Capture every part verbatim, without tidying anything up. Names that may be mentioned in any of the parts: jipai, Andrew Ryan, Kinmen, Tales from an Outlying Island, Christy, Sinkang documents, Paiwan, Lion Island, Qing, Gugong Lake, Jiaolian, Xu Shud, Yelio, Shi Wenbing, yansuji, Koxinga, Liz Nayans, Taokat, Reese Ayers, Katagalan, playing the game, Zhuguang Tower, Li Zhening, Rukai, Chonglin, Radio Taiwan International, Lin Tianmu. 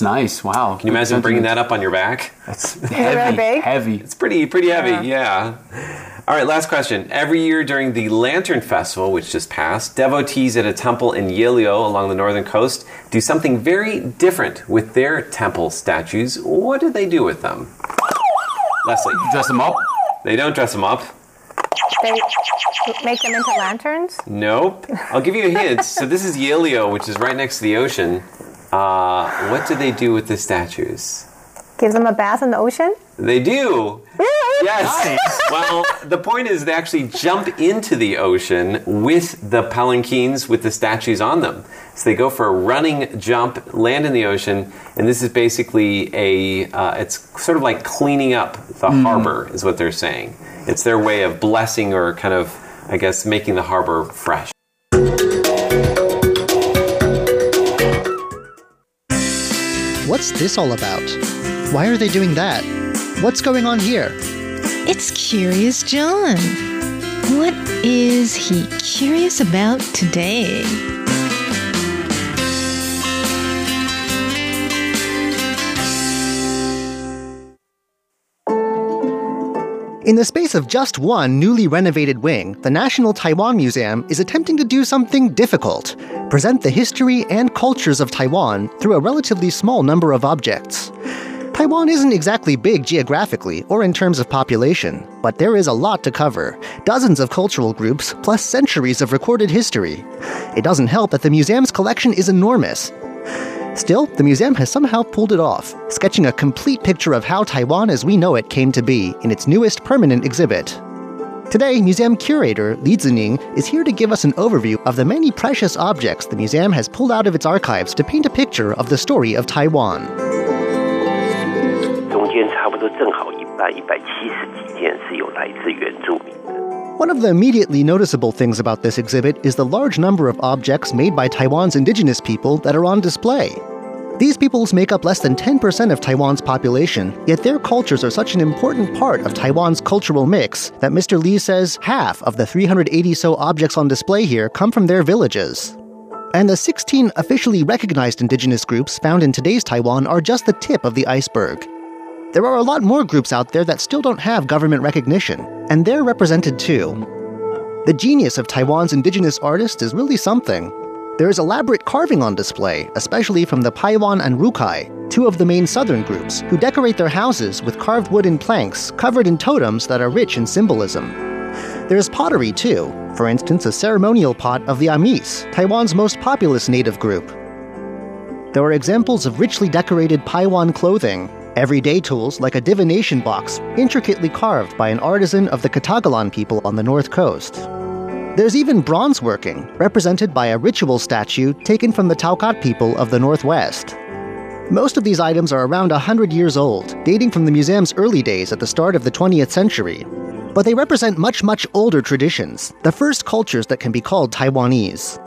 That's nice. Wow. Can you imagine that's bringing that up on your back? That's heavy. That heavy. It's pretty, pretty heavy. Yeah. yeah. All right. Last question. Every year during the Lantern Festival, which just passed, devotees at a temple in Yelio along the northern coast do something very different with their temple statues. What do they do with them? Leslie. Dress them up? They don't dress them up. They make them into lanterns? Nope. I'll give you a hint. So this is Yelio, which is right next to the ocean. Uh, what do they do with the statues? Give them a bath in the ocean? They do. Really? Yes. Nice. Well, the point is they actually jump into the ocean with the palanquins with the statues on them. So they go for a running jump, land in the ocean, and this is basically a, uh, it's sort of like cleaning up the mm. harbor is what they're saying. It's their way of blessing or kind of, I guess, making the harbor fresh. What's this all about? Why are they doing that? What's going on here? It's Curious John. What is he curious about today? In the space of just one newly renovated wing, the National Taiwan Museum is attempting to do something difficult, present the history and cultures of Taiwan through a relatively small number of objects. Taiwan isn't exactly big geographically or in terms of population, but there is a lot to cover, dozens of cultural groups plus centuries of recorded history. It doesn't help that the museum's collection is enormous. Still, the museum has somehow pulled it off, sketching a complete picture of how Taiwan as we know it came to be in its newest permanent exhibit. Today, museum curator Li Zhening is here to give us an overview of the many precious objects the museum has pulled out of its archives to paint a picture of the story of Taiwan. One of the immediately noticeable things about this exhibit is the large number of objects made by Taiwan's indigenous people that are on display. These peoples make up less than ten percent of Taiwan's population, yet their cultures are such an important part of Taiwan's cultural mix that Mister Li says half of the three hundred eighty so objects on display here come from their villages. And the sixteen officially recognized indigenous groups found in today's Taiwan are just the tip of the iceberg. There are a lot more groups out there that still don't have government recognition, and they're represented too. The genius of Taiwan's indigenous artists is really something. There is elaborate carving on display, especially from the Paiwan and Rukai, two of the main southern groups, who decorate their houses with carved wooden planks covered in totems that are rich in symbolism. There is pottery too, for instance a ceremonial pot of the Amis, Taiwan's most populous native group. There are examples of richly decorated Paiwan clothing, everyday tools like a divination box, intricately carved by an artisan of the Katagalan people on the north coast. There's even bronze working, represented by a ritual statue taken from the Taokat people of the northwest. Most of these items are around one hundred years old, dating from the museum's early days at the start of the twentieth century. But they represent much, much older traditions, the first cultures that can be called Taiwanese.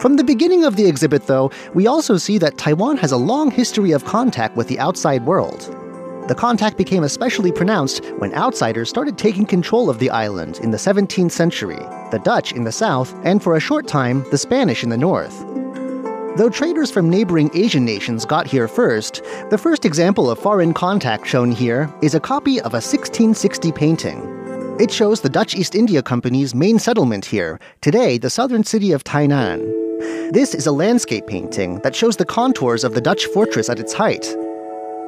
From the beginning of the exhibit, though, we also see that Taiwan has a long history of contact with the outside world. The contact became especially pronounced when outsiders started taking control of the island in the seventeenth century, the Dutch in the south, and for a short time, the Spanish in the north. Though traders from neighboring Asian nations got here first, the first example of foreign contact shown here is a copy of a sixteen sixty painting. It shows the Dutch East India Company's main settlement here, today the southern city of Tainan. This is a landscape painting that shows the contours of the Dutch fortress at its height.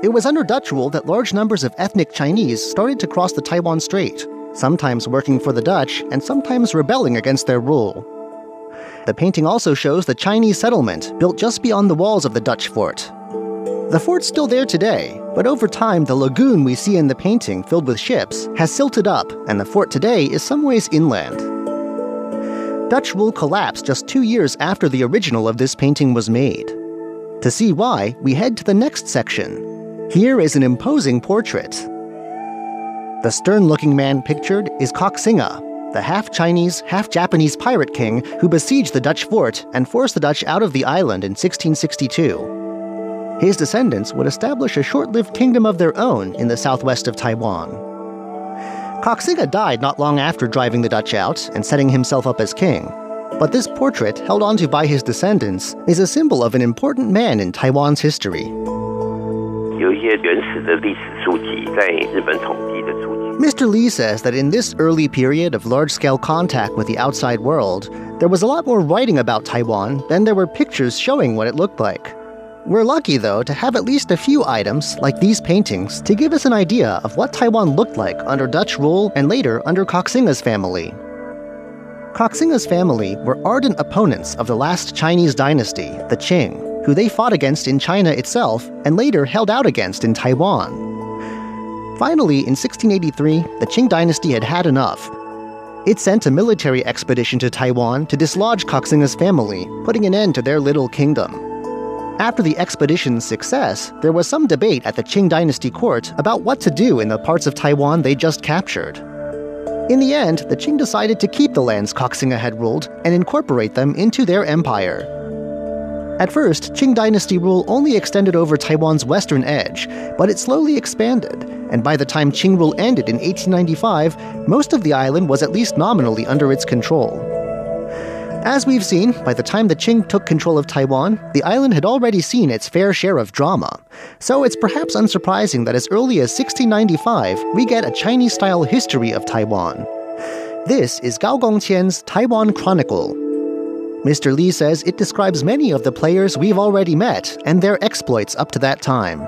It was under Dutch rule that large numbers of ethnic Chinese started to cross the Taiwan Strait, sometimes working for the Dutch and sometimes rebelling against their rule. The painting also shows the Chinese settlement built just beyond the walls of the Dutch fort. The fort's still there today, but over time the lagoon we see in the painting filled with ships has silted up, and the fort today is some ways inland. Dutch rule collapsed just two years after the original of this painting was made. To see why, we head to the next section. Here is an imposing portrait. The stern-looking man pictured is Koxinga, the half-Chinese, half-Japanese pirate king who besieged the Dutch fort and forced the Dutch out of the island in sixteen sixty-two. His descendants would establish a short-lived kingdom of their own in the southwest of Taiwan. Koxinga died not long after driving the Dutch out and setting himself up as king. But this portrait, held onto by his descendants, is a symbol of an important man in Taiwan's history. Mister Li says that in this early period of large-scale contact with the outside world, there was a lot more writing about Taiwan than there were pictures showing what it looked like. We're lucky, though, to have at least a few items, like these paintings, to give us an idea of what Taiwan looked like under Dutch rule and later under Koxinga's family. Koxinga's family were ardent opponents of the last Chinese dynasty, the Qing, who they fought against in China itself and later held out against in Taiwan. Finally, in sixteen eighty-three, the Qing dynasty had had enough. It sent a military expedition to Taiwan to dislodge Koxinga's family, putting an end to their little kingdom. After the expedition's success, there was some debate at the Qing dynasty court about what to do in the parts of Taiwan they just captured. In the end, the Qing decided to keep the lands Koxinga had ruled and incorporate them into their empire. At first, Qing dynasty rule only extended over Taiwan's western edge, but it slowly expanded, and by the time Qing rule ended in eighteen ninety-five, most of the island was at least nominally under its control. As we've seen, by the time the Qing took control of Taiwan, the island had already seen its fair share of drama. So it's perhaps unsurprising that as early as sixteen ninety-five, we get a Chinese-style history of Taiwan. This is Gao Gongqian's Taiwan Chronicle. Mister Li says it describes many of the players we've already met and their exploits up to that time.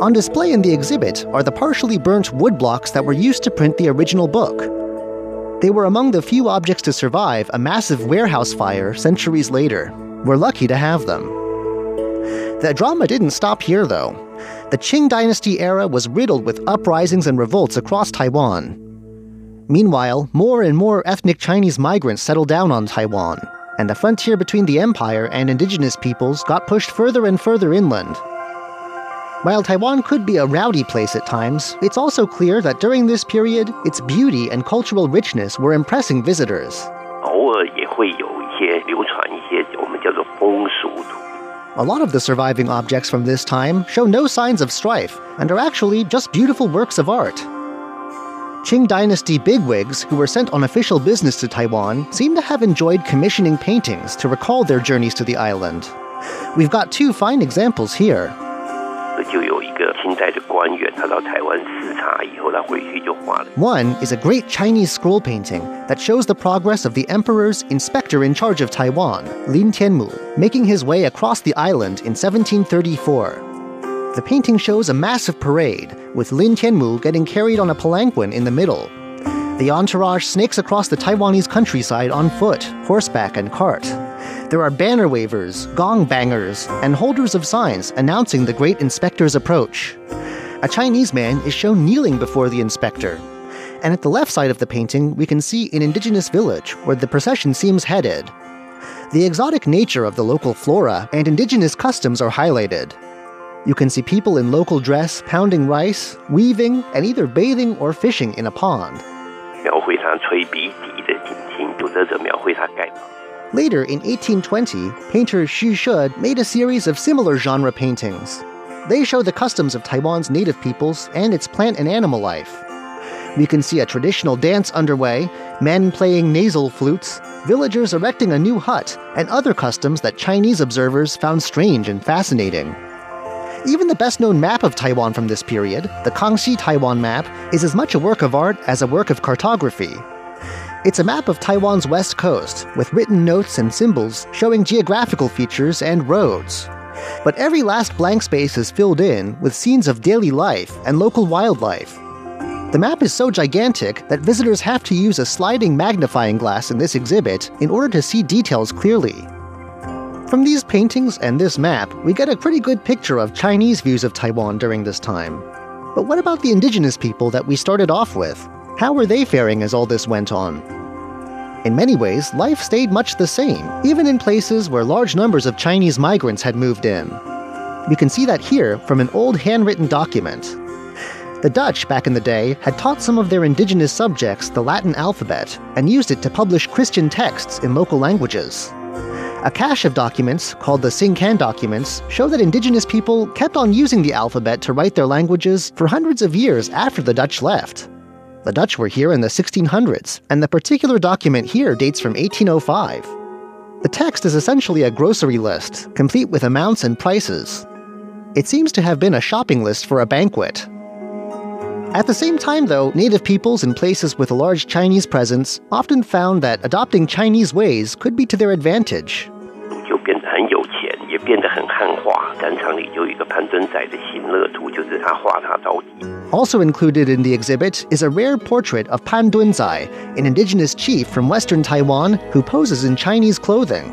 On display in the exhibit are the partially burnt wood blocks that were used to print the original book. They were among the few objects to survive a massive warehouse fire centuries later. We're lucky to have them. The drama didn't stop here, though. The Qing dynasty era was riddled with uprisings and revolts across Taiwan. Meanwhile, more and more ethnic Chinese migrants settled down on Taiwan, and the frontier between the empire and indigenous peoples got pushed further and further inland. While Taiwan could be a rowdy place at times, it's also clear that during this period, its beauty and cultural richness were impressing visitors. A lot of the surviving objects from this time show no signs of strife and are actually just beautiful works of art. Qing dynasty bigwigs who were sent on official business to Taiwan seem to have enjoyed commissioning paintings to recall their journeys to the island. We've got two fine examples here. One is a great Chinese scroll painting that shows the progress of the emperor's inspector in charge of Taiwan, Lin Tianmu, making his way across the island in seventeen thirty-four. The painting shows a massive parade, with Lin Tianmu getting carried on a palanquin in the middle. The entourage snakes across the Taiwanese countryside on foot, horseback, and cart. There are banner wavers, gong bangers, and holders of signs announcing the great inspector's approach. A Chinese man is shown kneeling before the inspector. And at the left side of the painting, we can see an indigenous village where the procession seems headed. The exotic nature of the local flora and indigenous customs are highlighted. You can see people in local dress pounding rice, weaving, and either bathing or fishing in a pond. Later, in eighteen twenty, painter Xu Shud made a series of similar genre paintings. They show the customs of Taiwan's native peoples and its plant and animal life. We can see a traditional dance underway, men playing nasal flutes, villagers erecting a new hut, and other customs that Chinese observers found strange and fascinating. Even the best-known map of Taiwan from this period, the Kangxi Taiwan map, is as much a work of art as a work of cartography. It's a map of Taiwan's west coast, with written notes and symbols showing geographical features and roads. But every last blank space is filled in with scenes of daily life and local wildlife. The map is so gigantic that visitors have to use a sliding magnifying glass in this exhibit in order to see details clearly. From these paintings and this map, we get a pretty good picture of Chinese views of Taiwan during this time. But what about the indigenous people that we started off with? How were they faring as all this went on? In many ways, life stayed much the same, even in places where large numbers of Chinese migrants had moved in. You can see that here from an old handwritten document. The Dutch, back in the day, had taught some of their indigenous subjects the Latin alphabet and used it to publish Christian texts in local languages. A cache of documents, called the Sinkang documents, show that indigenous people kept on using the alphabet to write their languages for hundreds of years after the Dutch left. The Dutch were here in the sixteen hundreds, and the particular document here dates from eighteen oh five. The text is essentially a grocery list, complete with amounts and prices. It seems to have been a shopping list for a banquet. At the same time, though, native peoples in places with a large Chinese presence often found that adopting Chinese ways could be to their advantage. Also included in the exhibit is a rare portrait of Pan Dunzai, an indigenous chief from western Taiwan who poses in Chinese clothing.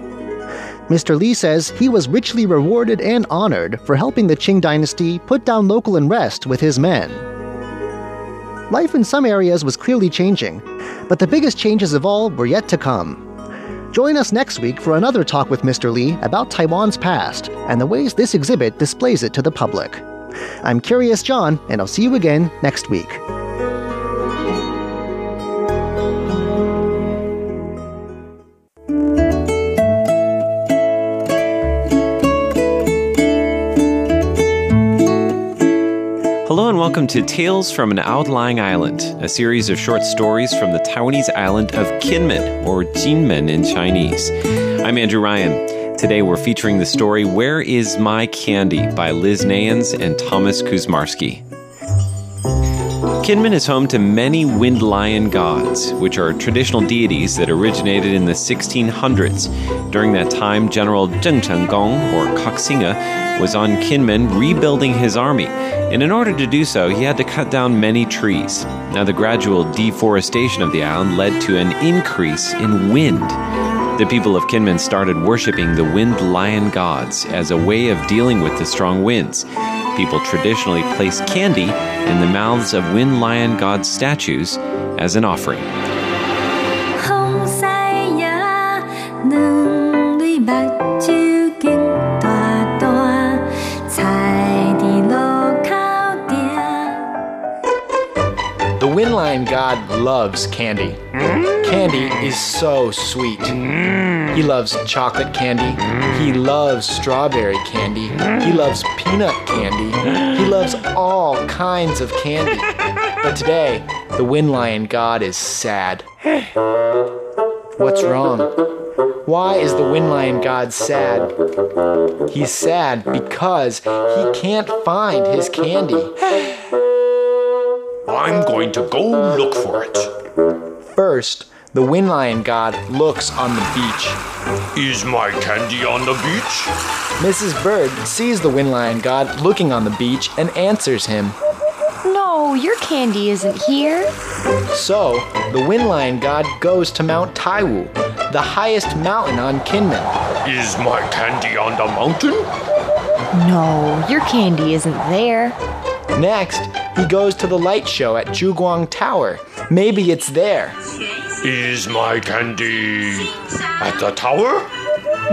Mister Li says he was richly rewarded and honored for helping the Qing dynasty put down local unrest with his men. Life in some areas was clearly changing, but the biggest changes of all were yet to come. Join us next week for another talk with Mister Li about Taiwan's past and the ways this exhibit displays it to the public. I'm Curious John, and I'll see you again next week. Hello and welcome to Tales from an Outlying Island, a series of short stories from the Taiwanese island of Kinmen, or Kinmen in Chinese. I'm Andrew Ryan. Today we're featuring the story Where Is My Candy by Liz Nayans and Thomas Kuzmarski. Kinmen is home to many wind lion gods, which are traditional deities that originated in the sixteen hundreds. During that time, General Zheng Chenggong, or Koxinga, was on Kinmen rebuilding his army, and in order to do so, he had to cut down many trees. Now, the gradual deforestation of the island led to an increase in wind. The people of Kinmen started worshiping the wind lion gods as a way of dealing with the strong winds. People traditionally place candy in the mouths of wind lion god statues as an offering. The wind lion god loves candy. Candy is so sweet. He loves chocolate candy. He loves strawberry candy. He loves peanut candy. He loves all kinds of candy. But today, the wind lion god is sad. What's wrong? Why is the wind lion god sad? He's sad because he can't find his candy. I'm going to go look for it. First, the wind lion god looks on the beach. Is my candy on the beach? Missus Bird sees the wind lion god looking on the beach and answers him. No, your candy isn't here. So, the wind lion god goes to Mount Taiwu, the highest mountain on Kinmen. Is my candy on the mountain? No, your candy isn't there. Next, he goes to the light show at Zhuguang Tower. Maybe it's there. Is my candy at the tower?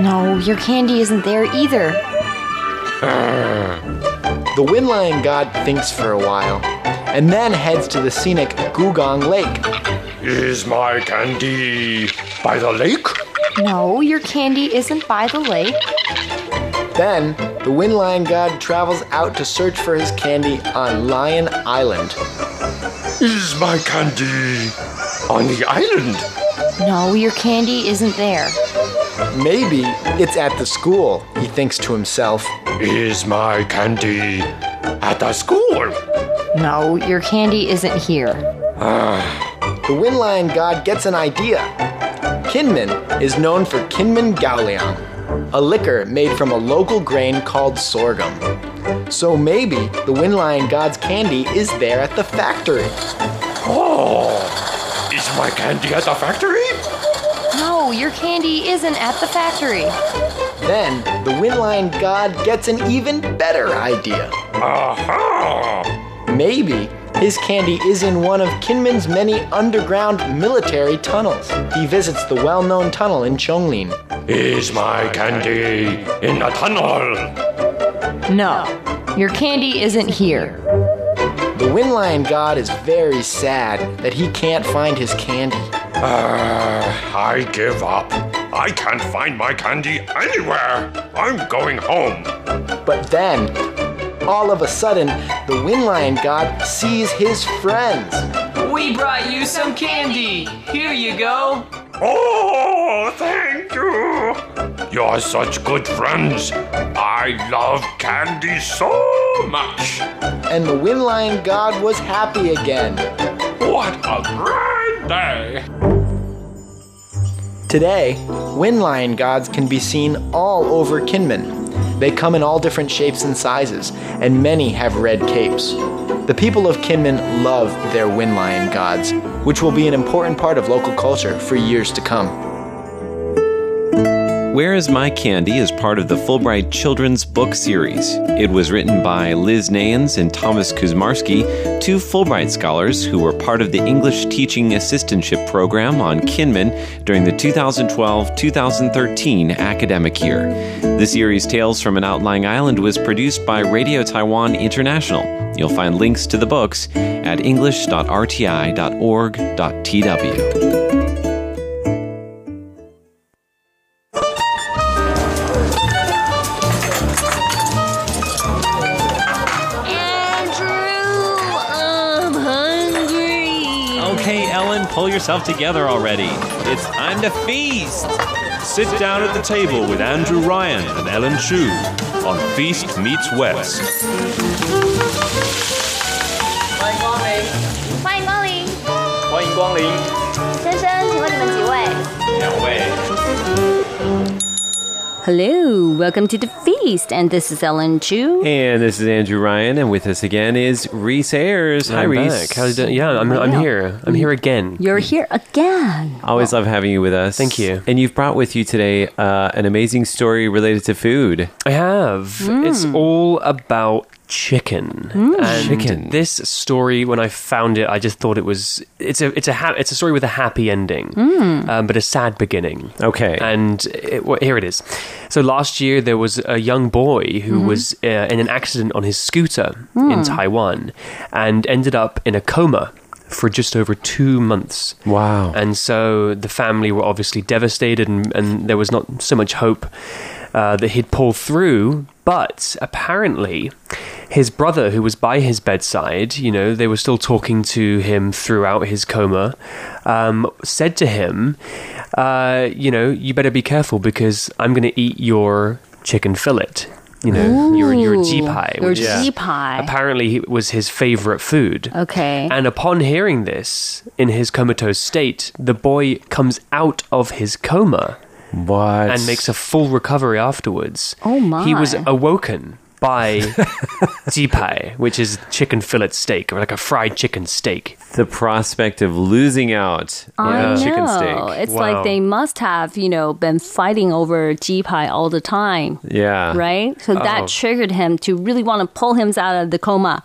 No, your candy isn't there either. The wind lion god thinks for a while, and then heads to the scenic Gugong Lake. Is my candy by the lake? No, your candy isn't by the lake. Then, the wind lion god travels out to search for his candy on Lion Island. Is my candy on the island? No, your candy isn't there. Maybe it's at the school, he thinks to himself. Is my candy at the school? No, your candy isn't here. The wind lion god gets an idea. Kinmen is known for Kinmen Gaoliang, a liquor made from a local grain called sorghum. So maybe the wind lion god's candy is there at the factory. Oh, is my candy at the factory? No, your candy isn't at the factory. Then the wind lion god gets an even better idea. Uh-huh. Maybe his candy is in one of Kinmen's many underground military tunnels. He visits the well-known tunnel in Chonglin. Is my candy in the tunnel? No, your candy isn't here. The wind lion god is very sad that he can't find his candy. Uh, I give up. I can't find my candy anywhere. I'm going home. But then, all of a sudden, the wind lion god sees his friends. We brought you some candy. Here you go. Oh, thank you. You're such good friends. I love candy so much. And the wind lion god was happy again. What a great day. Today, wind lion gods can be seen all over Kinmen. They come in all different shapes and sizes, and many have red capes. The people of Kinmen love their wind lion gods, which will be an important part of local culture for years to come. Where is My Candy is part of the Fulbright Children's Book Series. It was written by Liz Nayans and Thomas Kuzmarski, two Fulbright scholars who were part of the English Teaching Assistantship Program on Kinmen during the two thousand twelve to two thousand thirteen academic year. The series Tales from an Outlying Island was produced by Radio Taiwan International. You'll find links to the books at english dot r t i dot org dot t w. Pull yourself together already. It's time to feast. Sit down at the table with Andrew Ryan and Ellen Chu on Feast Meets West. Hello, welcome to the feast, and this is Ellen Chu. And this is Andrew Ryan, and with us again is Reese Ayers. Hi, I'm Reese. Back. How you doing? Yeah, I'm, I'm here. I'm here again. You're here again. Always love having you with us. Thank you. And you've brought with you today uh, an amazing story related to food. I have. Mm. It's all about chicken. Mm. And chicken. This story, when I found it, I just thought it was it's a it's a ha- it's a story with a happy ending, mm. um, but a sad beginning. Okay, and it, well, here it is. So last year there was a young boy who mm. was uh, in an accident on his scooter mm. in Taiwan, and ended up in a coma for just over two months. Wow! And so the family were obviously devastated, and, and there was not so much hope uh, that he'd pull through. But apparently, his brother, who was by his bedside, you know, they were still talking to him throughout his coma, um, said to him, uh, you know, you better be careful because I'm going to eat your chicken fillet. You know, you're you're jipai. Your jipai. Apparently, it was his favorite food. Okay. And upon hearing this, in his comatose state, the boy comes out of his coma. What? And makes a full recovery afterwards. Oh my. He was awoken by jipai, which is chicken fillet steak, or like a fried chicken steak. The prospect of losing out on yeah. chicken steak. It's wow. like they must have, you know, been fighting over jipai all the time. Yeah. Right? So oh. that triggered him to really want to pull him out of the coma.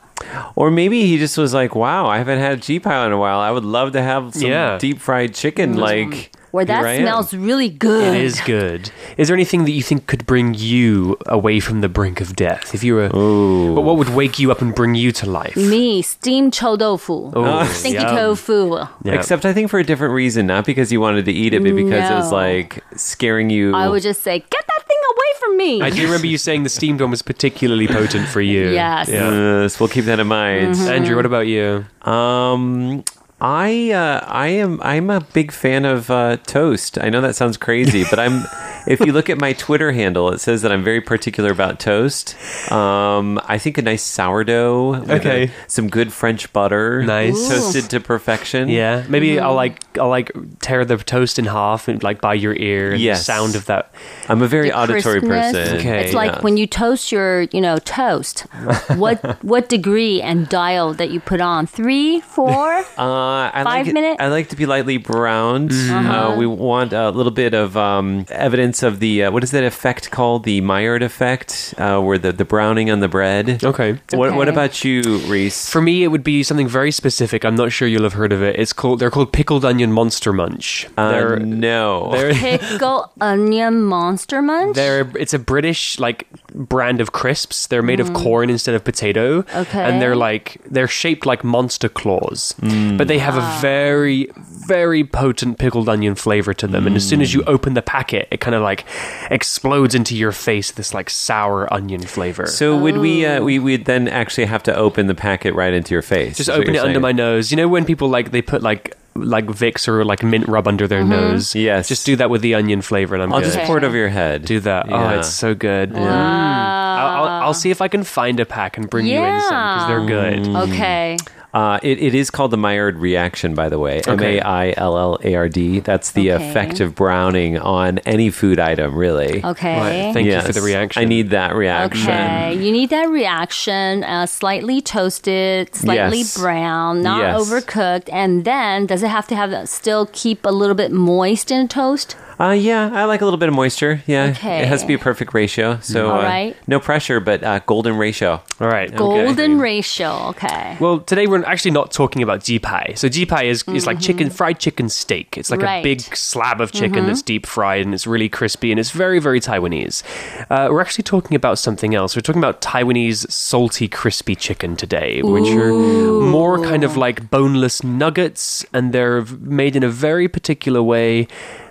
Or maybe he just was like, wow, I haven't had jipai in a while. I would love to have some yeah. deep fried chicken mm-hmm. like... Where that Here smells really good. It is good. Is there anything that you think could bring you away from the brink of death? If you were, Ooh. But what would wake you up and bring you to life? Me, steamed chou tofu, oh, stinky yum. tofu. Yeah. Except I think for a different reason, not because you wanted to eat it, but because no. it was like scaring you. I would just say, get that thing away from me. I do remember you saying the steamed one was particularly potent for you. Yes. Yes. We'll keep that in mind. Mm-hmm. Andrew, what about you? Um. I uh, I am I'm a big fan of uh, toast. I know that sounds crazy, but I'm. If you look at my Twitter handle, it says that I'm very particular about toast. Um, I think a nice sourdough, with okay, a, some good French butter, nice, Ooh. toasted to perfection. Yeah, maybe mm. I'll like I'll like tear the toast in half and like by your ear. And yes. the sound of that. I'm a very the auditory crispness. person. Okay, it's like yeah. when you toast your you know toast. What what degree and dial that you put on? Three, four. Um, Uh, I Five like minutes? I like to be lightly browned. Mm-hmm. Uh, we want a little bit of um, evidence of the, uh, what is that effect called? The Maillard effect, uh, where the, the browning on the bread. Okay. okay. What What about you, Reese? For me, it would be something very specific. I'm not sure you'll have heard of it. It's called. They're called pickled onion monster munch. Uh, they're, no. They're, pickled onion monster munch? They're, it's a British, like, brand of crisps. They're made mm. of corn instead of potato. Okay. And they're like, they're shaped like monster claws. Mm. But they have wow. a very, very potent pickled onion flavor to them. Mm. And as soon as you open the packet, it kind of like explodes into your face, this like sour onion flavor. So oh. would we, uh, we would then actually have to open the packet right into your face? Just open it saying. under my nose. You know when people like, they put like, like Vicks or like mint rub under their mm-hmm. nose. Yes. Just do that with the onion flavor and I'm I'll good. just pour it over your head. Do that. Yeah. Oh, it's so good. Wow. Yeah. I'll, I'll, I'll see if I can find a pack and bring yeah. you in some because they're good. Mm. Okay. Uh, it, it is called the Maillard reaction, by the way. Okay. M A I L L A R D. That's the okay. effect of browning on any food item, really. Okay. Right. Thank yes. you for the reaction. I need that reaction. Okay. You need that reaction. Uh, slightly toasted, slightly yes. brown, not yes. overcooked. And then, does it have to have still keep a little bit moist in toast? Uh, yeah, I like a little bit of moisture. Yeah, okay. It has to be a perfect ratio. So all right. uh, no pressure, but uh, golden ratio. All right. Golden okay. ratio, okay. Well, today we're actually not talking about jipai. So jipai is, mm-hmm. is like chicken, fried chicken steak. It's like right. a big slab of chicken mm-hmm. that's deep fried and it's really crispy and it's very, very Taiwanese. Uh, we're actually talking about something else. We're talking about Taiwanese salty, crispy chicken today, Ooh. which are more kind of like boneless nuggets and they're made in a very particular way.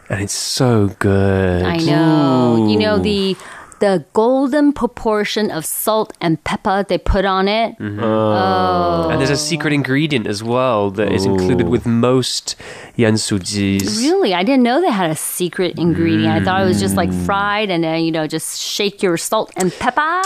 And it's so good. I know. Ooh. You know, the the golden proportion of salt and pepper they put on it. Mm-hmm. Oh. And there's a secret ingredient as well that Ooh. is included with most yansujis. Really? I didn't know they had a secret ingredient. Mm. I thought it was just like fried and then, you know, just shake your salt and pepper.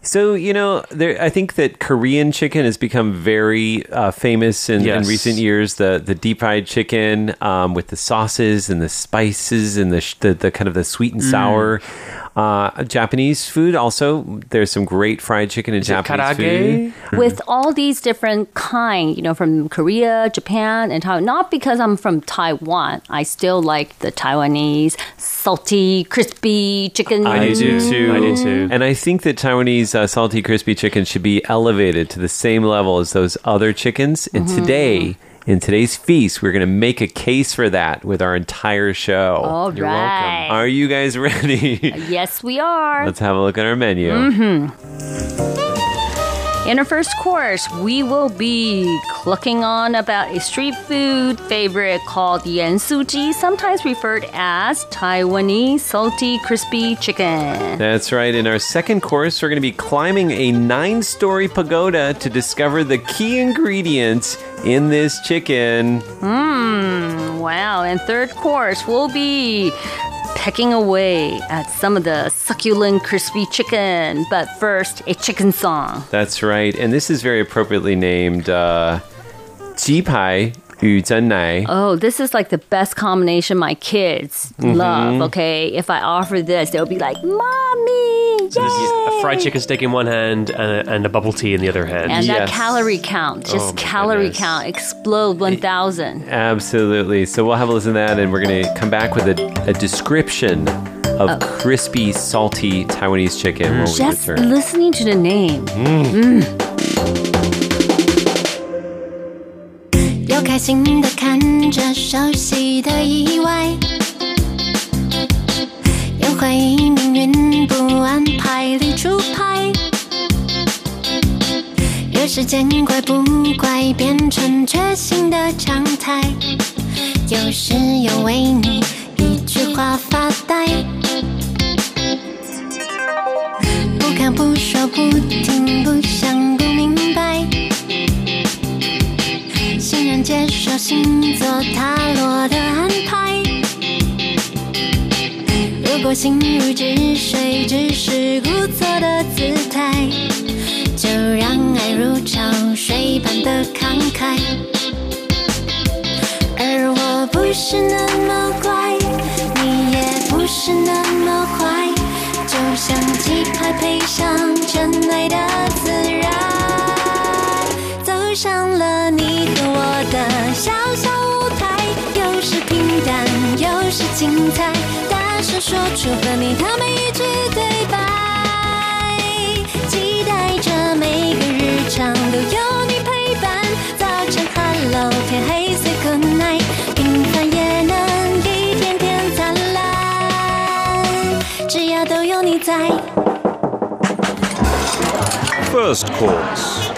So, you know, there, I think that Korean chicken has become very uh, famous in, yes. in recent years. The the deep-fried chicken um, with the sauces and the spices and the sh- the, the kind of the sweet and sour. Mm. Uh, Japanese food also. There's some great fried chicken in Is Japanese food. Mm-hmm. With all these different kinds, you know, from Korea, Japan, and Taiwan. Not because I'm from Taiwan. I still like the Taiwanese salty, crispy chicken. I do too. I do too. And I think that Taiwanese Uh, salty, crispy chicken should be elevated to the same level as those other chickens. And mm-hmm. today, in today's feast, we're going to make a case for that with our entire show. All You're right. welcome. Are you guys ready? Yes, we are. Let's have a look at our menu. Mm-hmm. In our first course, we will be clucking on about a street food favorite called yansuji, sometimes referred as Taiwanese salty crispy chicken. That's right. In our second course, we're going to be climbing a nine-story pagoda to discover the key ingredients in this chicken. Mmm. Wow. And third course, we'll be pecking away at some of the succulent crispy chicken. But first, a chicken song. That's right. And this is very appropriately named uh, jipai. Oh, this is like the best combination my kids mm-hmm. love, okay? If I offer this, they'll be like, Mommy, so yay! This is a fried chicken steak in one hand and a, and a bubble tea in the other hand. And yes. that calorie count, just oh, calorie goodness. count, explode one thousand. Absolutely. So we'll have a listen to that, and we're going to come back with a, a description of oh. crispy, salty Taiwanese chicken. Mm. When just we listening to the name. Mm. Mm. 又开心你的看着熟悉的意外，又怀疑命运不安排理出牌，有时间怪不怪变成决心的常态，有时又为你一句话发呆，不看不说不听不想不明白 上了你的我的潇潇舞台，有时平淡，有时精彩，大声说出和你他们一句对白，期待着每个日常都有你陪伴，早晨hello天黑色困难，平凡也能一天天灿烂，只要都有你在。First Course.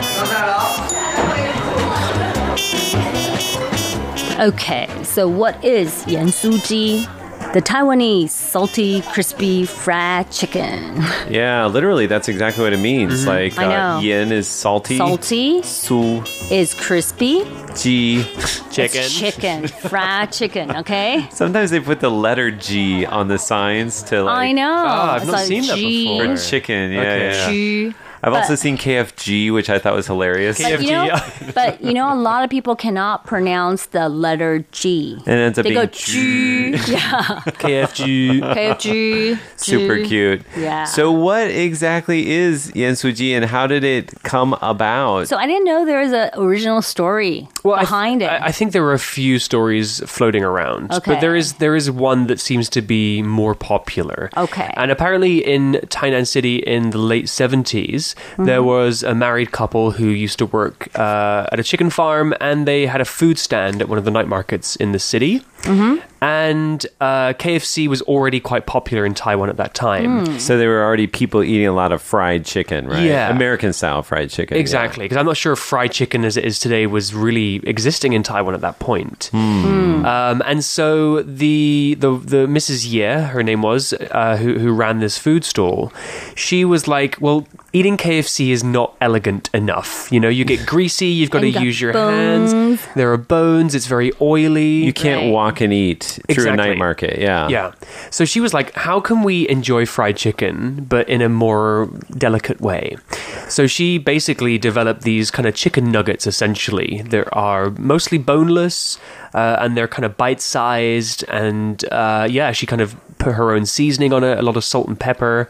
Okay, so what is yansuji? The Taiwanese salty, crispy, fried chicken. Yeah, literally, that's exactly what it means. Mm-hmm. Like, uh, yin is salty. Salty. Su is crispy. Ji, chicken. It's chicken, fried chicken, okay? Sometimes they put the letter G on the signs to like... I know. Oh, I've it's not like seen G. that before. Or chicken, yeah, okay. yeah. yeah. G. I've but, also seen K F G, which I thought was hilarious. But, K F G. You know, but, you know, a lot of people cannot pronounce the letter G. And it ends up they being... They go G. Yeah. K F G. K F G. Super cute. Yeah. So what exactly is yansuji and how did it come about? So I didn't know there was an original story well, behind I th- it. I think there were a few stories floating around. Okay. But there is, there is one that seems to be more popular. Okay. And apparently in Tainan City in the late seventies, Mm-hmm. there was a married couple who used to work uh, at a chicken farm, and they had a food stand at one of the night markets in the city. Mm-hmm. And uh, K F C was already quite popular in Taiwan at that time. Mm. So there were already people eating a lot of fried chicken, right? Yeah. American-style fried chicken. Exactly, because yeah. I'm not sure if fried chicken as it is today was really existing in Taiwan at that point. Mm. Mm. Um, and so the, the the Missus Ye, her name was, uh, who, who ran this food stall, she was like, well, eating K F C is not elegant enough. You know, you get greasy, you've got to use your bones. hands. There are bones, it's very oily. You can't right. walk and eat through exactly. a night market, yeah. Yeah. So she was like, how can we enjoy fried chicken, but in a more delicate way? So she basically developed these kind of chicken nuggets, essentially. They are mostly boneless, uh, and they're kind of bite-sized, and uh, yeah, she kind of put her own seasoning on it, a lot of salt and pepper.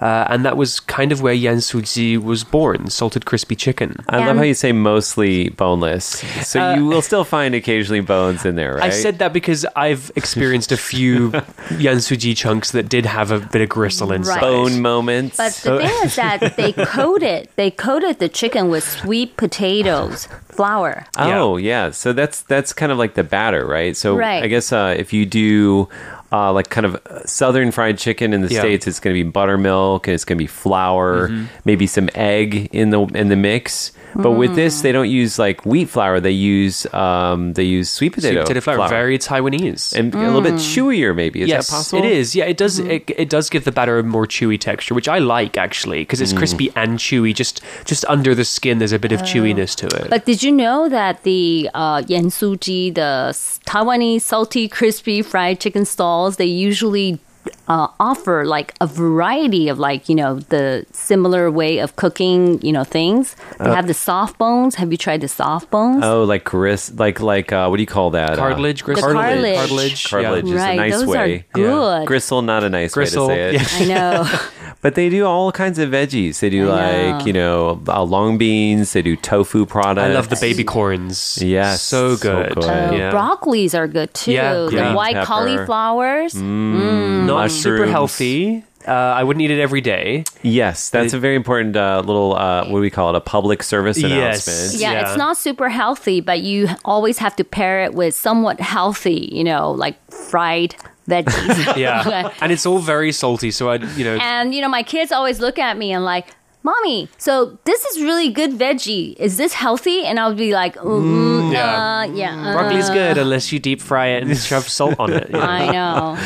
Uh, and that was kind of where yansuji was born, salted crispy chicken. I love how you say mostly boneless. So uh, you will still find occasionally bones in there, right? I said that because I've experienced a few yansuji chunks that did have a bit of gristle inside. Right. Bone moments. But the thing is that they coated, they coated the chicken with sweet potatoes. Flour. Oh, yeah. yeah. So that's that's kind of like the batter, right? So right. I guess uh, if you do uh, like kind of southern fried chicken in the yeah. States, it's going to be buttermilk, and it's going to be flour, mm-hmm. maybe some egg in the in the mix. But mm. with this, they don't use like wheat flour. They use um, they use sweet potato, sweet potato flour, flour, very Taiwanese, and mm. a little bit chewier. Maybe is yes, that possible? It is. Yeah, it does. Mm. It, it does give the batter a more chewy texture, which I like actually because it's mm. crispy and chewy. Just just under the skin, there's a bit of oh. chewiness to it. But did you know that the uh, yansuji, the Taiwanese salty, crispy fried chicken stalls, they usually Uh, offer like a variety of like, you know, the similar way of cooking, you know, things. They uh, have the soft bones. Have you tried the soft bones? Oh, like grist, like, like uh, what do you call that? Cartilage. Uh, grist- cartilage. Cartilage. Cartilage yeah. is right. a nice Those way. Are good. Yeah. Gristle, not a nice Gristle. way to say it. Yeah. I know. But they do all kinds of veggies. They do like, you know, uh, long beans. They do tofu products. I love the baby corns. Yes. So good. So good. Uh, yeah. Broccolis are good too. Yeah, the green white pepper. Cauliflowers. Mm, mm. Not mushrooms. Super healthy. Uh, I wouldn't eat it every day. Yes, that's it, a very important uh, little, uh, what do we call it, a public service yes, announcement. Yeah, yeah, it's not super healthy, but you always have to pair it with somewhat healthy, you know, like fried veggies. yeah, and it's all very salty, so I, you know. And, you know, my kids always look at me and like, Mommy, so this is really good veggie. Is this healthy? And I'll be like, mm, mm, yeah. Uh, yeah. Broccoli's uh. good unless you deep fry it and shove salt on it. Yeah. I know.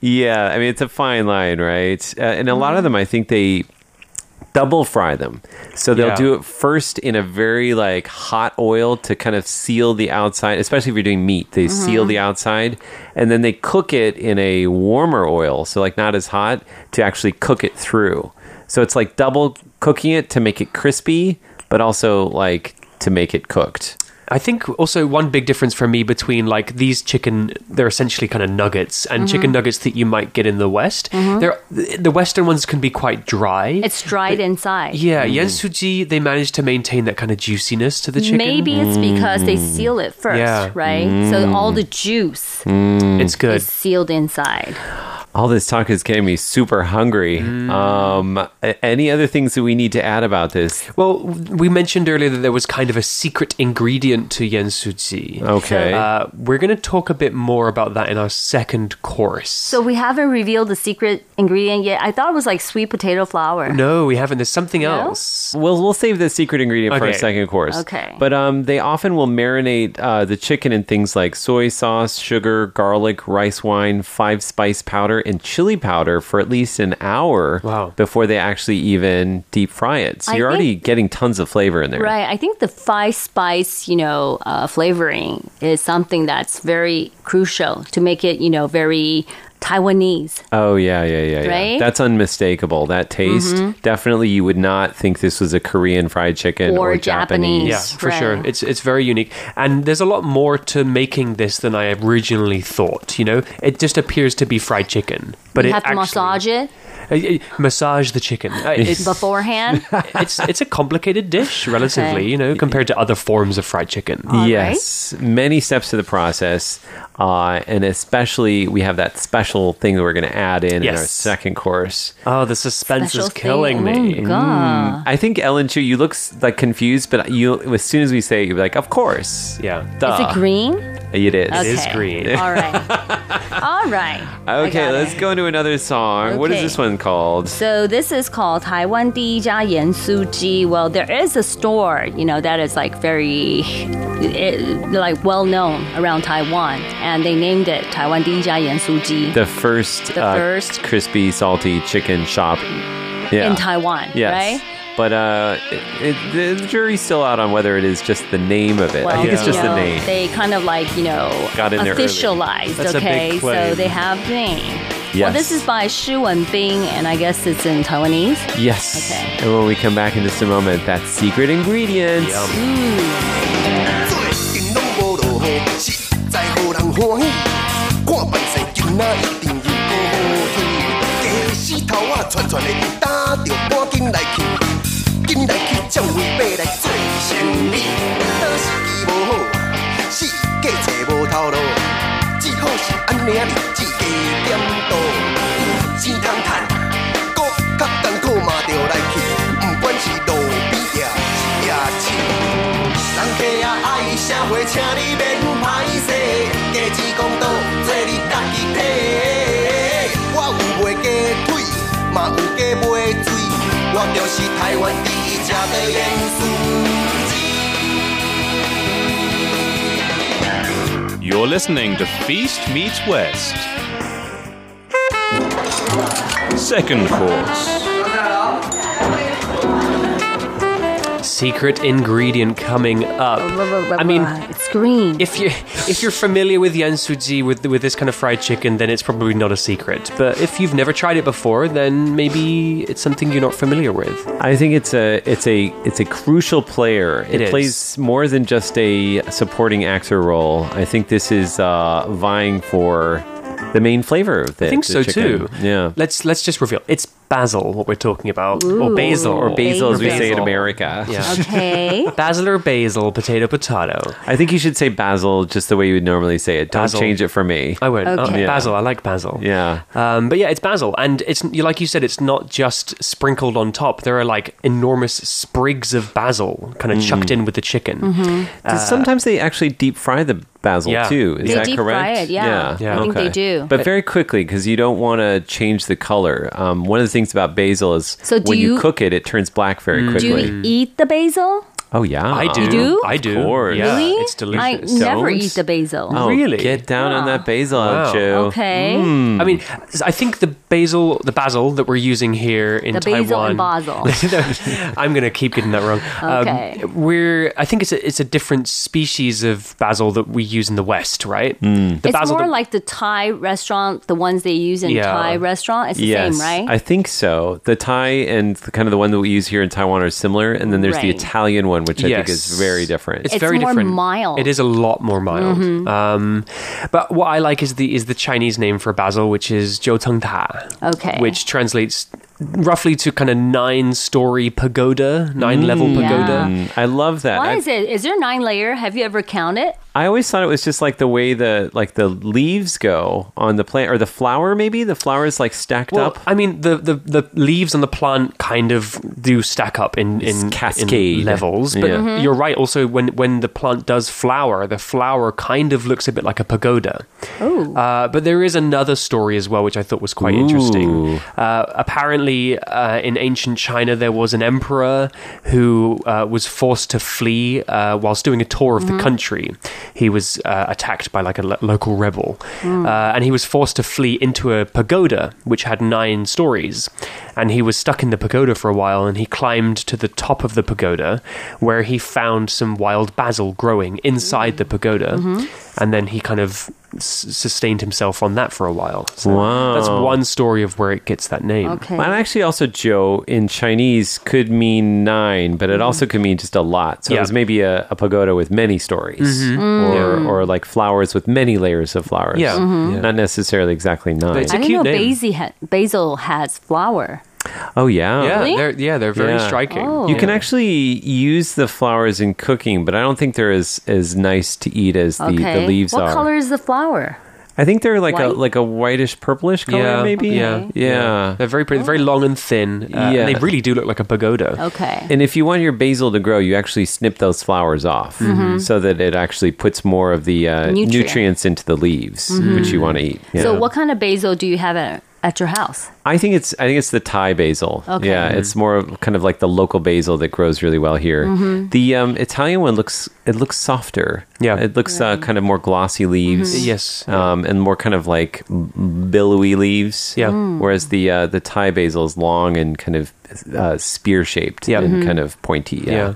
Yeah, I mean, it's a fine line, right? Uh, and a lot of them, I think they double fry them. So they'll yeah. do it first in a very like hot oil to kind of seal the outside, especially if you're doing meat. They mm-hmm. seal the outside and then they cook it in a warmer oil, so like not as hot, to actually cook it through. So it's like double cooking it to make it crispy, but also like to make it cooked. I think also one big difference for me between like these chicken, they're essentially kind of nuggets and mm-hmm. chicken nuggets that you might get in the West. Mm-hmm. They're, the Western ones can be quite dry. It's dried but, inside. Yeah. Mm. Yansuji, they manage to maintain that kind of juiciness to the chicken. Maybe it's because mm. they seal it first, yeah. right? Mm. So all the juice mm. it's good. is sealed inside. All this talk is getting me super hungry. Mm. Um, any other things that we need to add about this? Well, we mentioned earlier that there was kind of a secret ingredient to yansuji. Okay. Uh, we're going to talk a bit more about that in our second course. So we haven't revealed the secret ingredient yet. I thought it was like sweet potato flour. No, we haven't. There's something no? else. We'll, we'll save the secret ingredient okay. for our second course. Okay. But um, they often will marinate uh, the chicken in things like soy sauce, sugar, garlic, rice wine, five spice powder, and chili powder for at least an hour wow. before they actually even deep fry it. So I you're think, already getting tons of flavor in there. Right. I think the five spice, you know, uh, flavoring is something that's very crucial to make it, you know, very Taiwanese. Oh, yeah, yeah, yeah, right? yeah. That's unmistakable. That taste, mm-hmm. definitely you would not think this was a Korean fried chicken or, or Japanese. Japanese. Yeah, for right. sure. It's it's very unique. And there's a lot more to making this than I originally thought, you know? It just appears to be fried chicken. But you it have to actually, massage it? Uh, massage the chicken. Uh, it's, Beforehand? It's it's a complicated dish, relatively, okay. you know, compared to other forms of fried chicken. All yes. Right. Many steps to the process. Uh, and especially, we have that special thing that we're going to add in yes. in our second course. Oh, the suspense special is killing thing. me. Oh, mm. I think Ellen Chu, you look like confused, but you as soon as we say it, you'll be like, of course. Yeah. Duh. Is it green? It is. Okay. It is green. All right. All right. Okay, let's it. go into another song. Okay. What is this one called? So this is called Taiwan Di Jia Yansuji. Well, there is a store, you know, that is like very, it, like well-known around Taiwan. And they named it Taiwan Di Jia Yansuji. The first, the uh, first crispy, salty chicken shop yeah. in Taiwan, yes. right? But uh, it, it, the jury's still out on whether it is just the name of it. Well, I think yeah. it's just know, the name. They kind of like, you know, got in officialized, there okay? So they have the name. Yes. Well, this is by Shi Wenbing, and I guess it's in Taiwanese? Yes. Okay. And when we come back in just a moment, that's secret ingredients. Yum. Mm. You're listening to Feast Meets West. Second course. Secret ingredient coming up. I mean, it's green. If you if you're familiar with yansuji with with this kind of fried chicken, then it's probably not a secret. But if you've never tried it before, then maybe it's something you're not familiar with. I think it's a it's a it's a crucial player. It, it plays more than just a supporting actor role. I think this is uh, vying for the main flavor of this. I think so chicken. too. Yeah. Let's let's just reveal. It's basil, what we're talking about. Ooh. Or basil. Or basil, as we basil. say in America. Yeah. Okay. Basil or basil, potato, potato. I think you should say basil just the way you would normally say it. Don't basil. change it for me. I would. Okay. Oh, yeah. Basil. I like basil. Yeah. Um, but yeah, it's basil. And it's like you said, it's not just sprinkled on top. There are like enormous sprigs of basil kind of mm. chucked in with the chicken. Mm-hmm. Uh, sometimes they actually deep fry the basil yeah. too. Is they that deep correct? Fry it, yeah. yeah. yeah. I think okay. they do. But very quickly, because you don't want to change the color. Um, one of the things things about basil is so when you, you cook it, it turns black very quickly. Do you eat the basil? Oh, yeah. I do. You do? I do. Of course. Yeah. Really? It's delicious. I Don't? never eat the basil. Oh, really? Get down yeah. on that basil, wow. Joe. Okay. Mm. I mean, I think the basil, the basil that we're using here in the Taiwan. Basil and basil. I'm going to keep getting that wrong. Okay. Um, we're, I think it's a, it's a different species of basil that we use in the West, right? Mm. The it's basil more that, like the Thai restaurant, the ones they use in yeah. Thai restaurant. It's the yes, same, right? I think so. The Thai and the, kind of the one that we use here in Taiwan are similar. And then there's right. the Italian one, which I yes. think is very different. It's, it's very more different. mild. It is a lot more mild. Mm-hmm. Um, but what I like is the is the Chinese name for basil, which is jiu teng ta, okay. which translates roughly to kind of nine-story pagoda, nine-level mm, pagoda. Yeah. I love that. Why I've, is it? Is there nine layer? Have you ever counted? I always thought it was just like the way the like the leaves go on the plant, or the flower maybe? The flower is like stacked well, up. I mean, the, the, the leaves on the plant kind of do stack up in, in cascade in levels. But yeah. mm-hmm. you're right. Also, when, when the plant does flower, the flower kind of looks a bit like a pagoda. Oh. Uh, but there is another story as well, which I thought was quite Ooh. interesting. Uh, apparently, uh, in ancient China, there was an emperor who uh, was forced to flee uh, whilst doing a tour of mm-hmm. the country. He was uh, attacked by like a lo- local rebel mm. uh, and he was forced to flee into a pagoda which had nine stories, and he was stuck in the pagoda for a while, and he climbed to the top of the pagoda where he found some wild basil growing inside the pagoda mm-hmm. and then he kind of S- sustained himself on that for a while. So wow. that's one story of where it gets that name. Okay. And actually also Joe in Chinese could mean nine, but it mm. also could mean just a lot. So yeah. it was maybe a, a pagoda with many stories mm-hmm. or, yeah. or like flowers with many layers of flowers. Yeah. Mm-hmm. yeah. Not necessarily exactly nine. But it's a I cute didn't know ha- basil has flower. Oh, yeah. Yeah, really? they're, yeah, they're very yeah. striking. Oh. You can actually use the flowers in cooking, but I don't think they're as, as nice to eat as the, okay. the leaves what are. What color is the flower? I think they're like White? a like a whitish purplish color, yeah, maybe. Okay. Yeah, yeah. They're very pretty, very long and thin. Uh, yeah, and they really do look like a pagoda. Okay. And if you want your basil to grow, you actually snip those flowers off mm-hmm. so that it actually puts more of the uh, Nutrient. nutrients into the leaves, mm-hmm. which you want to eat. Yeah. So, what kind of basil do you have at at your house? I think it's I think it's the Thai basil. Okay. Yeah, mm-hmm. it's more kind of like the local basil that grows really well here. Mm-hmm. The um, Italian one looks it looks softer. Yeah, it looks right. uh, kind of more glossy leaves. Mm-hmm. Yes, um, and more kind of like billowy leaves. Yeah, mm. whereas the uh, the Thai basil is long and kind of uh, spear shaped yeah. and mm-hmm. kind of pointy. Yeah. yeah.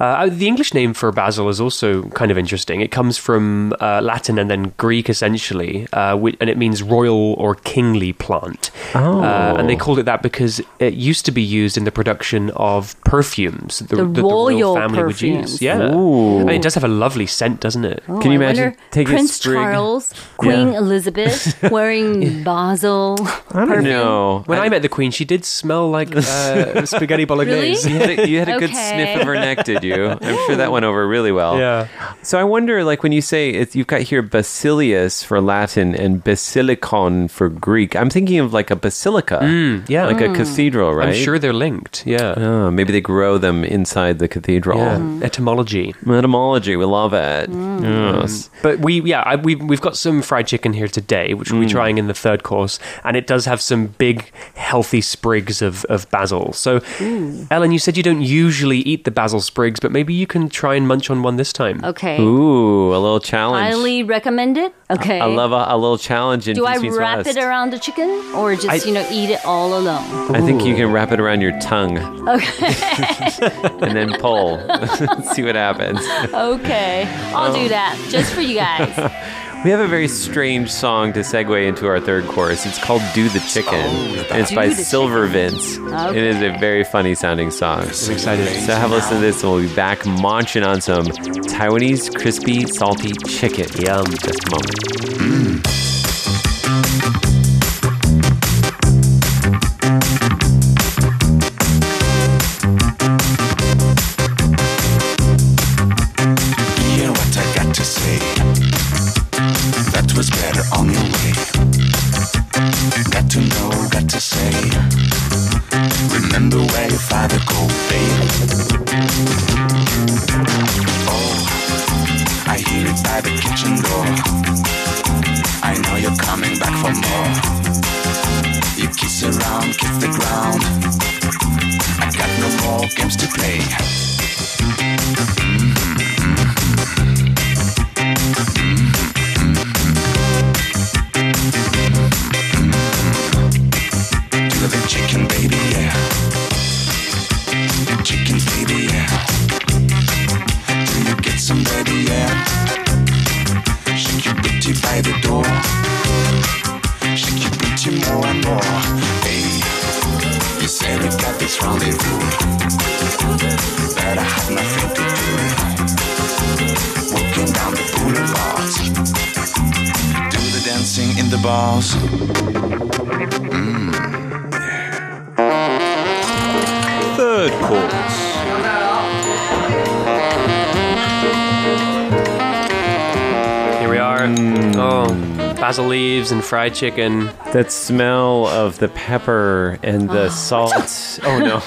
Uh, the English name for basil is also kind of interesting. It comes from uh, Latin and then Greek, essentially, uh, wh- and it means royal or kingly plant. Oh. Uh, and they called it that because it used to be used in the production of perfumes. The, the, the royal, royal family perfumes. would use. Yeah. Ooh. And it does have a lovely scent, doesn't it? Oh, Can you I imagine taking Prince a sprig? Charles, Queen yeah. Elizabeth wearing yeah. basil I don't perfume. know. When I, I met the Queen, she did smell like uh, spaghetti bolognese. Really? You had a, you had a okay. good sniff of her neck, did you? I'm sure that went over really well. Yeah. So I wonder, like, when you say it, you've got here basilius for Latin and basilikon for Greek. I'm thinking of like a basilica, mm, yeah, like mm. a cathedral, right? I'm sure they're linked. Yeah. Oh, maybe they grow them inside the cathedral. Yeah. Mm. Etymology. Etymology. We love it. Mm. Yes. But we, yeah, I, we we've got some fried chicken here today, which we'll mm. be trying in the third course, and it does have some big, healthy sprigs of of basil. So, Ooh. Ellen, you said you don't usually eat the basil sprigs, but maybe you can try and munch on one this time. Okay. Ooh, a little challenge. Highly recommend it. Okay. I, I love a, a little challenge. In Do I wrap West. it around the chicken or just, I, you know, eat it all alone? Ooh. I think you can wrap it around your tongue. Okay. And then pull. See what happens. Okay. I'll oh. do that just for you guys. We have a very strange song to segue into our third course. It's called Do the Chicken. Oh, and it's by Silver Chicken. Vince. Okay. It is a very funny sounding song. I'm excited. So have a listen to this and we'll be back munching on some Taiwanese crispy, salty chicken. Yum. Just a moment. Mm. Basil leaves and fried chicken. That smell of the pepper and the oh. salt. Oh, no.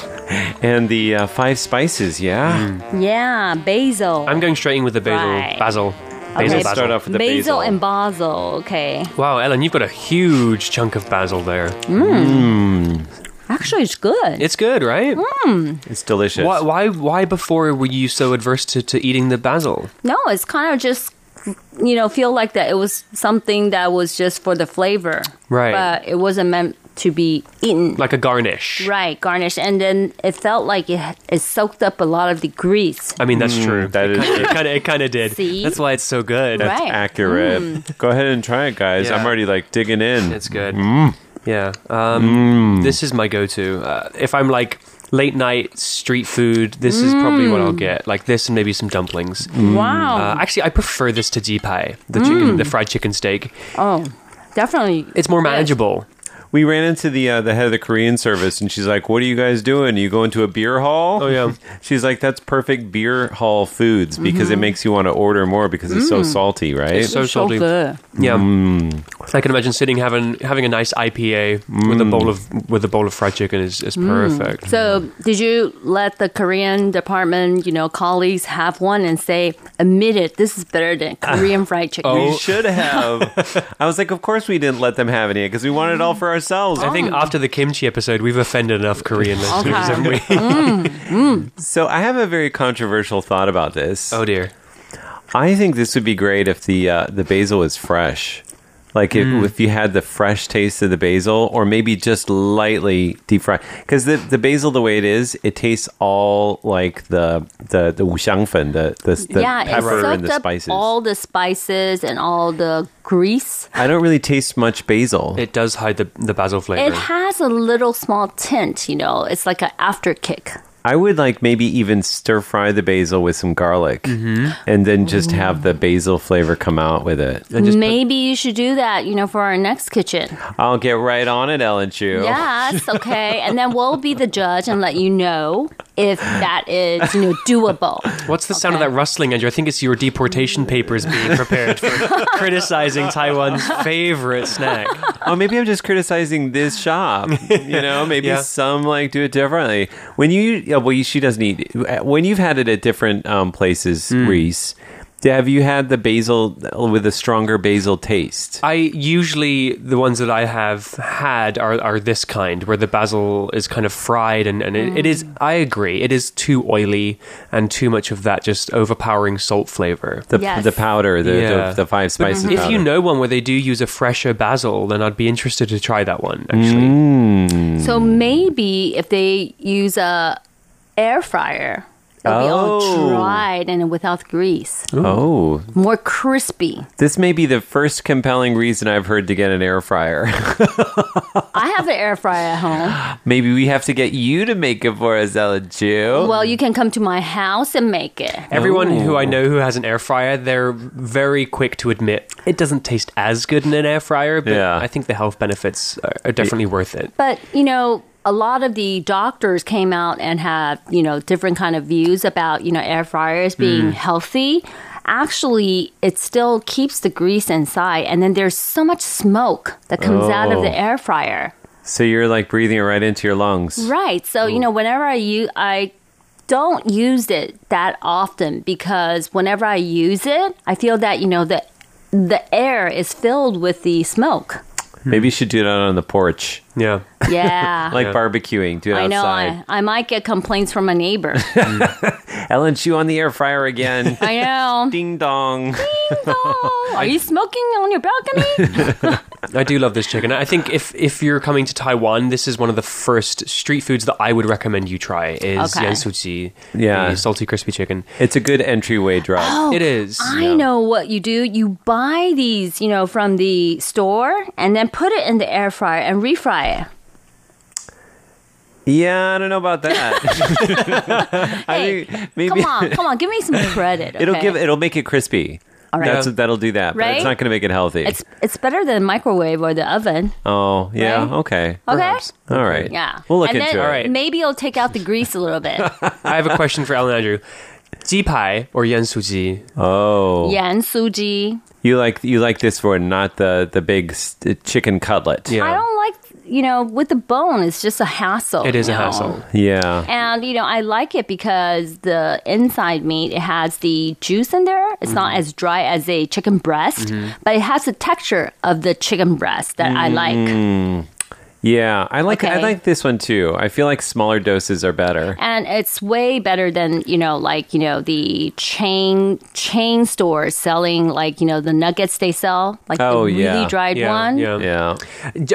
And the uh, five spices, yeah. Mm. Yeah, basil. I'm going straight in with the basil. Right. Basil. Basil, okay. Start off with the basil. Basil and basil, okay. Wow, Ellen, you've got a huge chunk of basil there. Mmm. Mm. Actually, it's good. It's good, right? Mm. It's delicious. Why, why, why before were you so adverse to, to eating the basil? No, it's kind of just... you know, feel like that it was something that was just for the flavor. Right. But it wasn't meant to be eaten. Like a garnish. Right, garnish. And then it felt like it, it soaked up a lot of the grease. I mean, that's mm, true. That it is. Kinda, it kind of it kind of did. See? That's why it's so good. That's right. Accurate. Mm. Go ahead and try it, guys. Yeah. I'm already, like, digging in. It's good. Mm. Yeah. Um, mm. This is my go-to. Uh, if I'm, like... late night street food, this mm. is probably what I'll get. Like this and maybe some dumplings. Mm. Wow. Uh, actually, I prefer this to jipai, the mm. chicken, the fried chicken steak. Oh, definitely. It's more manageable. We ran into the uh, the head of the Korean service, and she's like, "What are you guys doing? Are you going to a beer hall?" Oh, yeah. She's like, "That's perfect beer hall foods because mm-hmm. it makes you want to order more because it's mm. so salty, right?" It's so salty. Yeah. Mm. I can imagine sitting having having a nice I P A mm. with a bowl of with a bowl of fried chicken is, is mm. perfect. So, did you let the Korean department, you know, colleagues have one and say, "Admit it, this is better than Korean fried chicken"? Oh. We should have. I was like, of course we didn't let them have any because we wanted it all for ourselves. Oh. I think after the kimchi episode, we've offended enough Korean listeners, okay. haven't we? mm, mm. So I have a very controversial thought about this. Oh, dear. I think this would be great if the uh, the basil was fresh. Like if, mm. if you had the fresh taste of the basil or maybe just lightly deep fried. Because the, the basil, the way it is, it tastes all like the the the wuxiangfen, the, the, the yeah, pepper and the spices. Yeah, all the spices and all the grease. I don't really taste much basil. It does hide the, the basil flavor. It has a little small tint, you know. It's like an after kick. I would like maybe even stir fry the basil with some garlic mm-hmm. and then just have the basil flavor come out with it. Just maybe put... you should do that, you know, for our next kitchen. I'll get right on it, Ellen Chu. Yes, okay. And then we'll be the judge and let you know if that is, you know, doable. What's the okay. sound of that rustling, Andrew? I think it's your deportation papers being prepared for criticizing Taiwan's favorite snack. Oh, maybe I'm just criticizing this shop. You know, maybe yeah. some like do it differently. When you... Yeah, well, she doesn't eat. When you've had it at different um, places, mm. Reese, have you had the basil with a stronger basil taste? I usually, the ones that I have had are, are this kind, where the basil is kind of fried, and, and it, mm. it is, I agree, it is too oily and too much of that just overpowering salt flavor. The, yes. the powder, the, yeah. the, the five spices mm-hmm. If you know one where they do use a fresher basil, then I'd be interested to try that one, actually. Mm. So maybe if they use a... air fryer. It'll oh. be all dried and without grease. Ooh. Oh. More crispy. This may be the first compelling reason I've heard to get an air fryer. I have an air fryer at home. Maybe we have to get you to make it for us, Ellen Chu. Well, you can come to my house and make it. Everyone Ooh. Who I know who has an air fryer, they're very quick to admit it doesn't taste as good in an air fryer, but yeah. I think the health benefits are, are definitely yeah. worth it. But, you know... a lot of the doctors came out and have, you know, different kind of views about, you know, air fryers being mm. healthy. Actually, it still keeps the grease inside. And then there's so much smoke that comes oh. out of the air fryer. So you're like breathing it right into your lungs. Right. So, Ooh. You know, whenever I use, I don't use it that often because whenever I use it, I feel that, you know, the, the air is filled with the smoke. Maybe you should do that on the porch. Yeah. Yeah. Like yeah. barbecuing. Do it I outside. I know. I, I might get complaints from a neighbor. Ellen Chu on the air fryer again. I know. Ding dong. Ding dong. Are I, you smoking on your balcony? I do love this chicken. I think if, if you're coming to Taiwan, this is one of the first street foods that I would recommend you try is okay. yansuji. Yeah. Salty, crispy chicken. It's a good entryway drug. Oh, it is. I yeah. know what you do. You buy these, you know, from the store and then put it in the air fryer and refry it. Yeah, I don't know about that. Hey, I think maybe come on, come on, give me some credit. Okay? It'll give, it'll make it crispy. All right, That's, that'll do that, right? But it's not going to make it healthy. It's it's better than microwave or the oven. Oh yeah, right? okay, okay, Perhaps. All right, yeah, we'll look and into then it. All right, maybe it'll take out the grease a little bit. I have a question for Alan Andrew. Jipai or yansuji. Oh. Yansuji. You like you like this one, not the, the big chicken cutlet. Yeah. I don't like, you know, with the bone, it's just a hassle. It is a know? hassle. Yeah. And, you know, I like it because the inside meat, it has the juice in there. It's mm-hmm. not as dry as a chicken breast, mm-hmm. but it has the texture of the chicken breast that mm-hmm. I like. Yeah, I like okay. I like this one too. I feel like smaller doses are better, and it's way better than you know, like you know, the chain chain stores selling like you know the nuggets they sell, like oh, the really yeah. dried yeah, one. Yeah, yeah.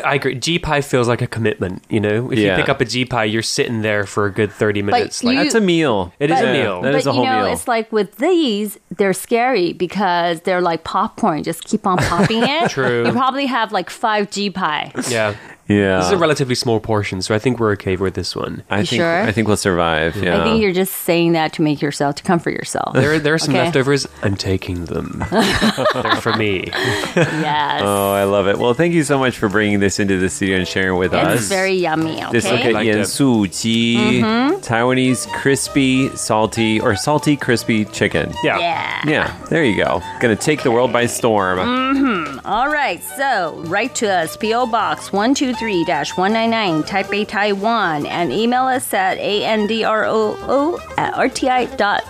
I agree. Jipai feels like a commitment. You know, if yeah. you pick up a Jipai, you're sitting there for a good thirty minutes. Like, you, that's a meal. It but, is a meal. Yeah, that but, is a whole you know, meal. It's like with these, they're scary because they're like popcorn. Just keep on popping it. True. You probably have like five Jipai. Yeah. Yeah. This is a relatively small portion, so I think we're okay with this one. I you think sure? I think we'll survive. Yeah. I think you're just saying that to make yourself to comfort yourself. There there are some okay. leftovers. I'm taking them. They're for me. Yes. Oh, I love it. Well, thank you so much for bringing this into the studio and sharing with it's us. It's very yummy. Okay? This look at yansuji, mm-hmm. Taiwanese crispy, salty or salty crispy chicken. Yeah. Yeah. Yeah. There you go. Going to take okay. the world by storm. Mm-hmm. All right. So, write to us P O Box one two three one nine nine Taipei, Taiwan, and email us at androo at r t i dot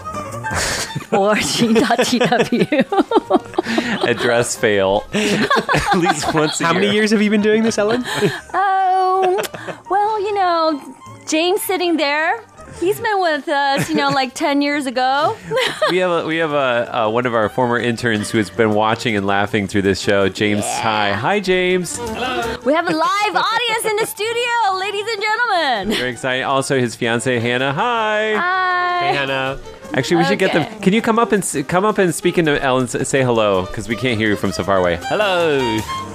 org dot t w. Address fail at least once a How year. How many years have you been doing this, Ellen? Oh, well, you know, James sitting there. He's been with us, you know, like ten years ago. we have a, we have a, uh, one of our former interns who has been watching and laughing through this show, James yeah. Hi. Hi, James. Hello. We have a live audience in the studio, ladies and gentlemen. Very exciting. Also, his fiancée, Hannah. Hi. Hi. Hey, Hannah. Actually, we okay. should get them. Can you come up and come up and speak into Ellen? Say hello, because we can't hear you from so far away. Hello.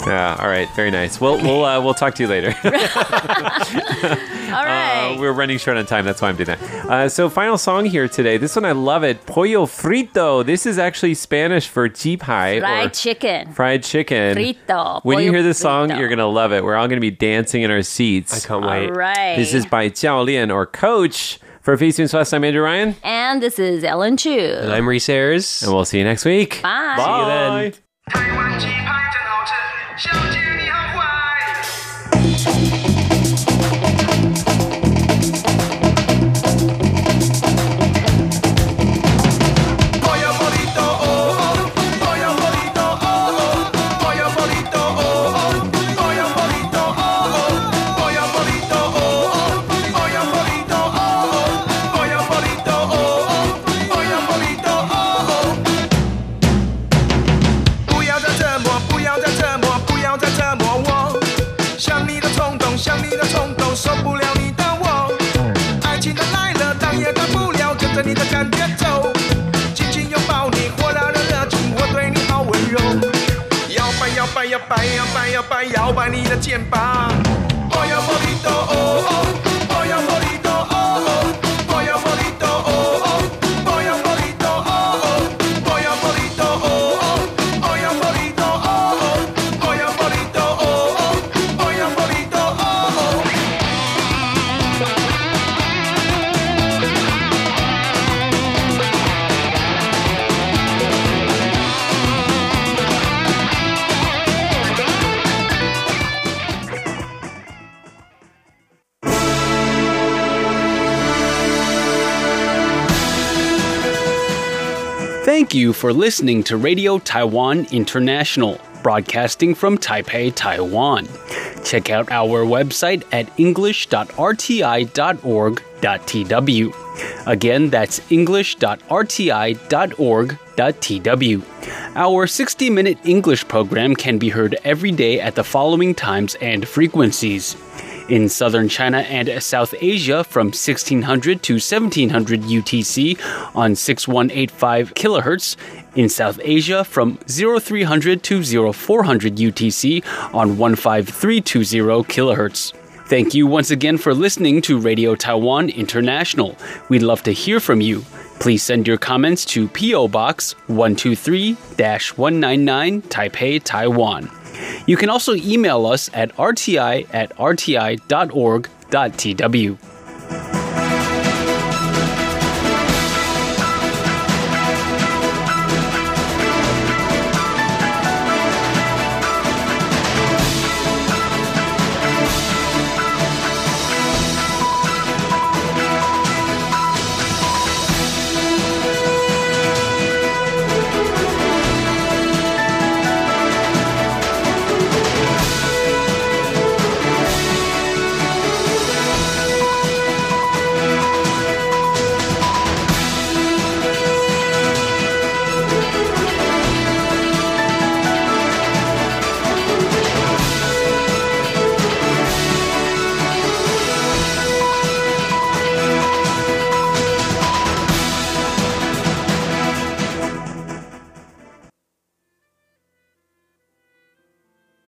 Yeah. All right. Very nice. We'll we'll uh, we'll talk to you later. All right. Uh, we're running short on time. That's why I'm doing that. Uh, so, final song here today. This one I love it. Pollo frito. This is actually Spanish for jipai. Fried chicken. Fried chicken. Frito. When you hear this song, frito. You're gonna love it. We're all gonna be dancing in our seats. I can't wait. All right. This is by Jiaolian or Coach. For Feasting Plus, I'm Andrew Ryan. And this is Ellen Chu. And I'm Reese Ayers. And we'll see you next week. Bye. Bye. See you then. Thank you for listening to Radio Taiwan International, broadcasting from Taipei, Taiwan. Check out our website at english dot r t i dot org dot t w. Again, that's english dot r t i dot org dot t w. Our sixty-minute English program can be heard every day at the following times and frequencies. In southern China and South Asia from sixteen hundred to seventeen hundred U T C on six one eight five kilohertz. In South Asia from oh three hundred to oh four hundred U T C on one five three two zero kilohertz. Thank you once again for listening to Radio Taiwan International. We'd love to hear from you. Please send your comments to P O Box one two three one nine nine Taipei, Taiwan. You can also email us at r t i at r t i dot org dot t w.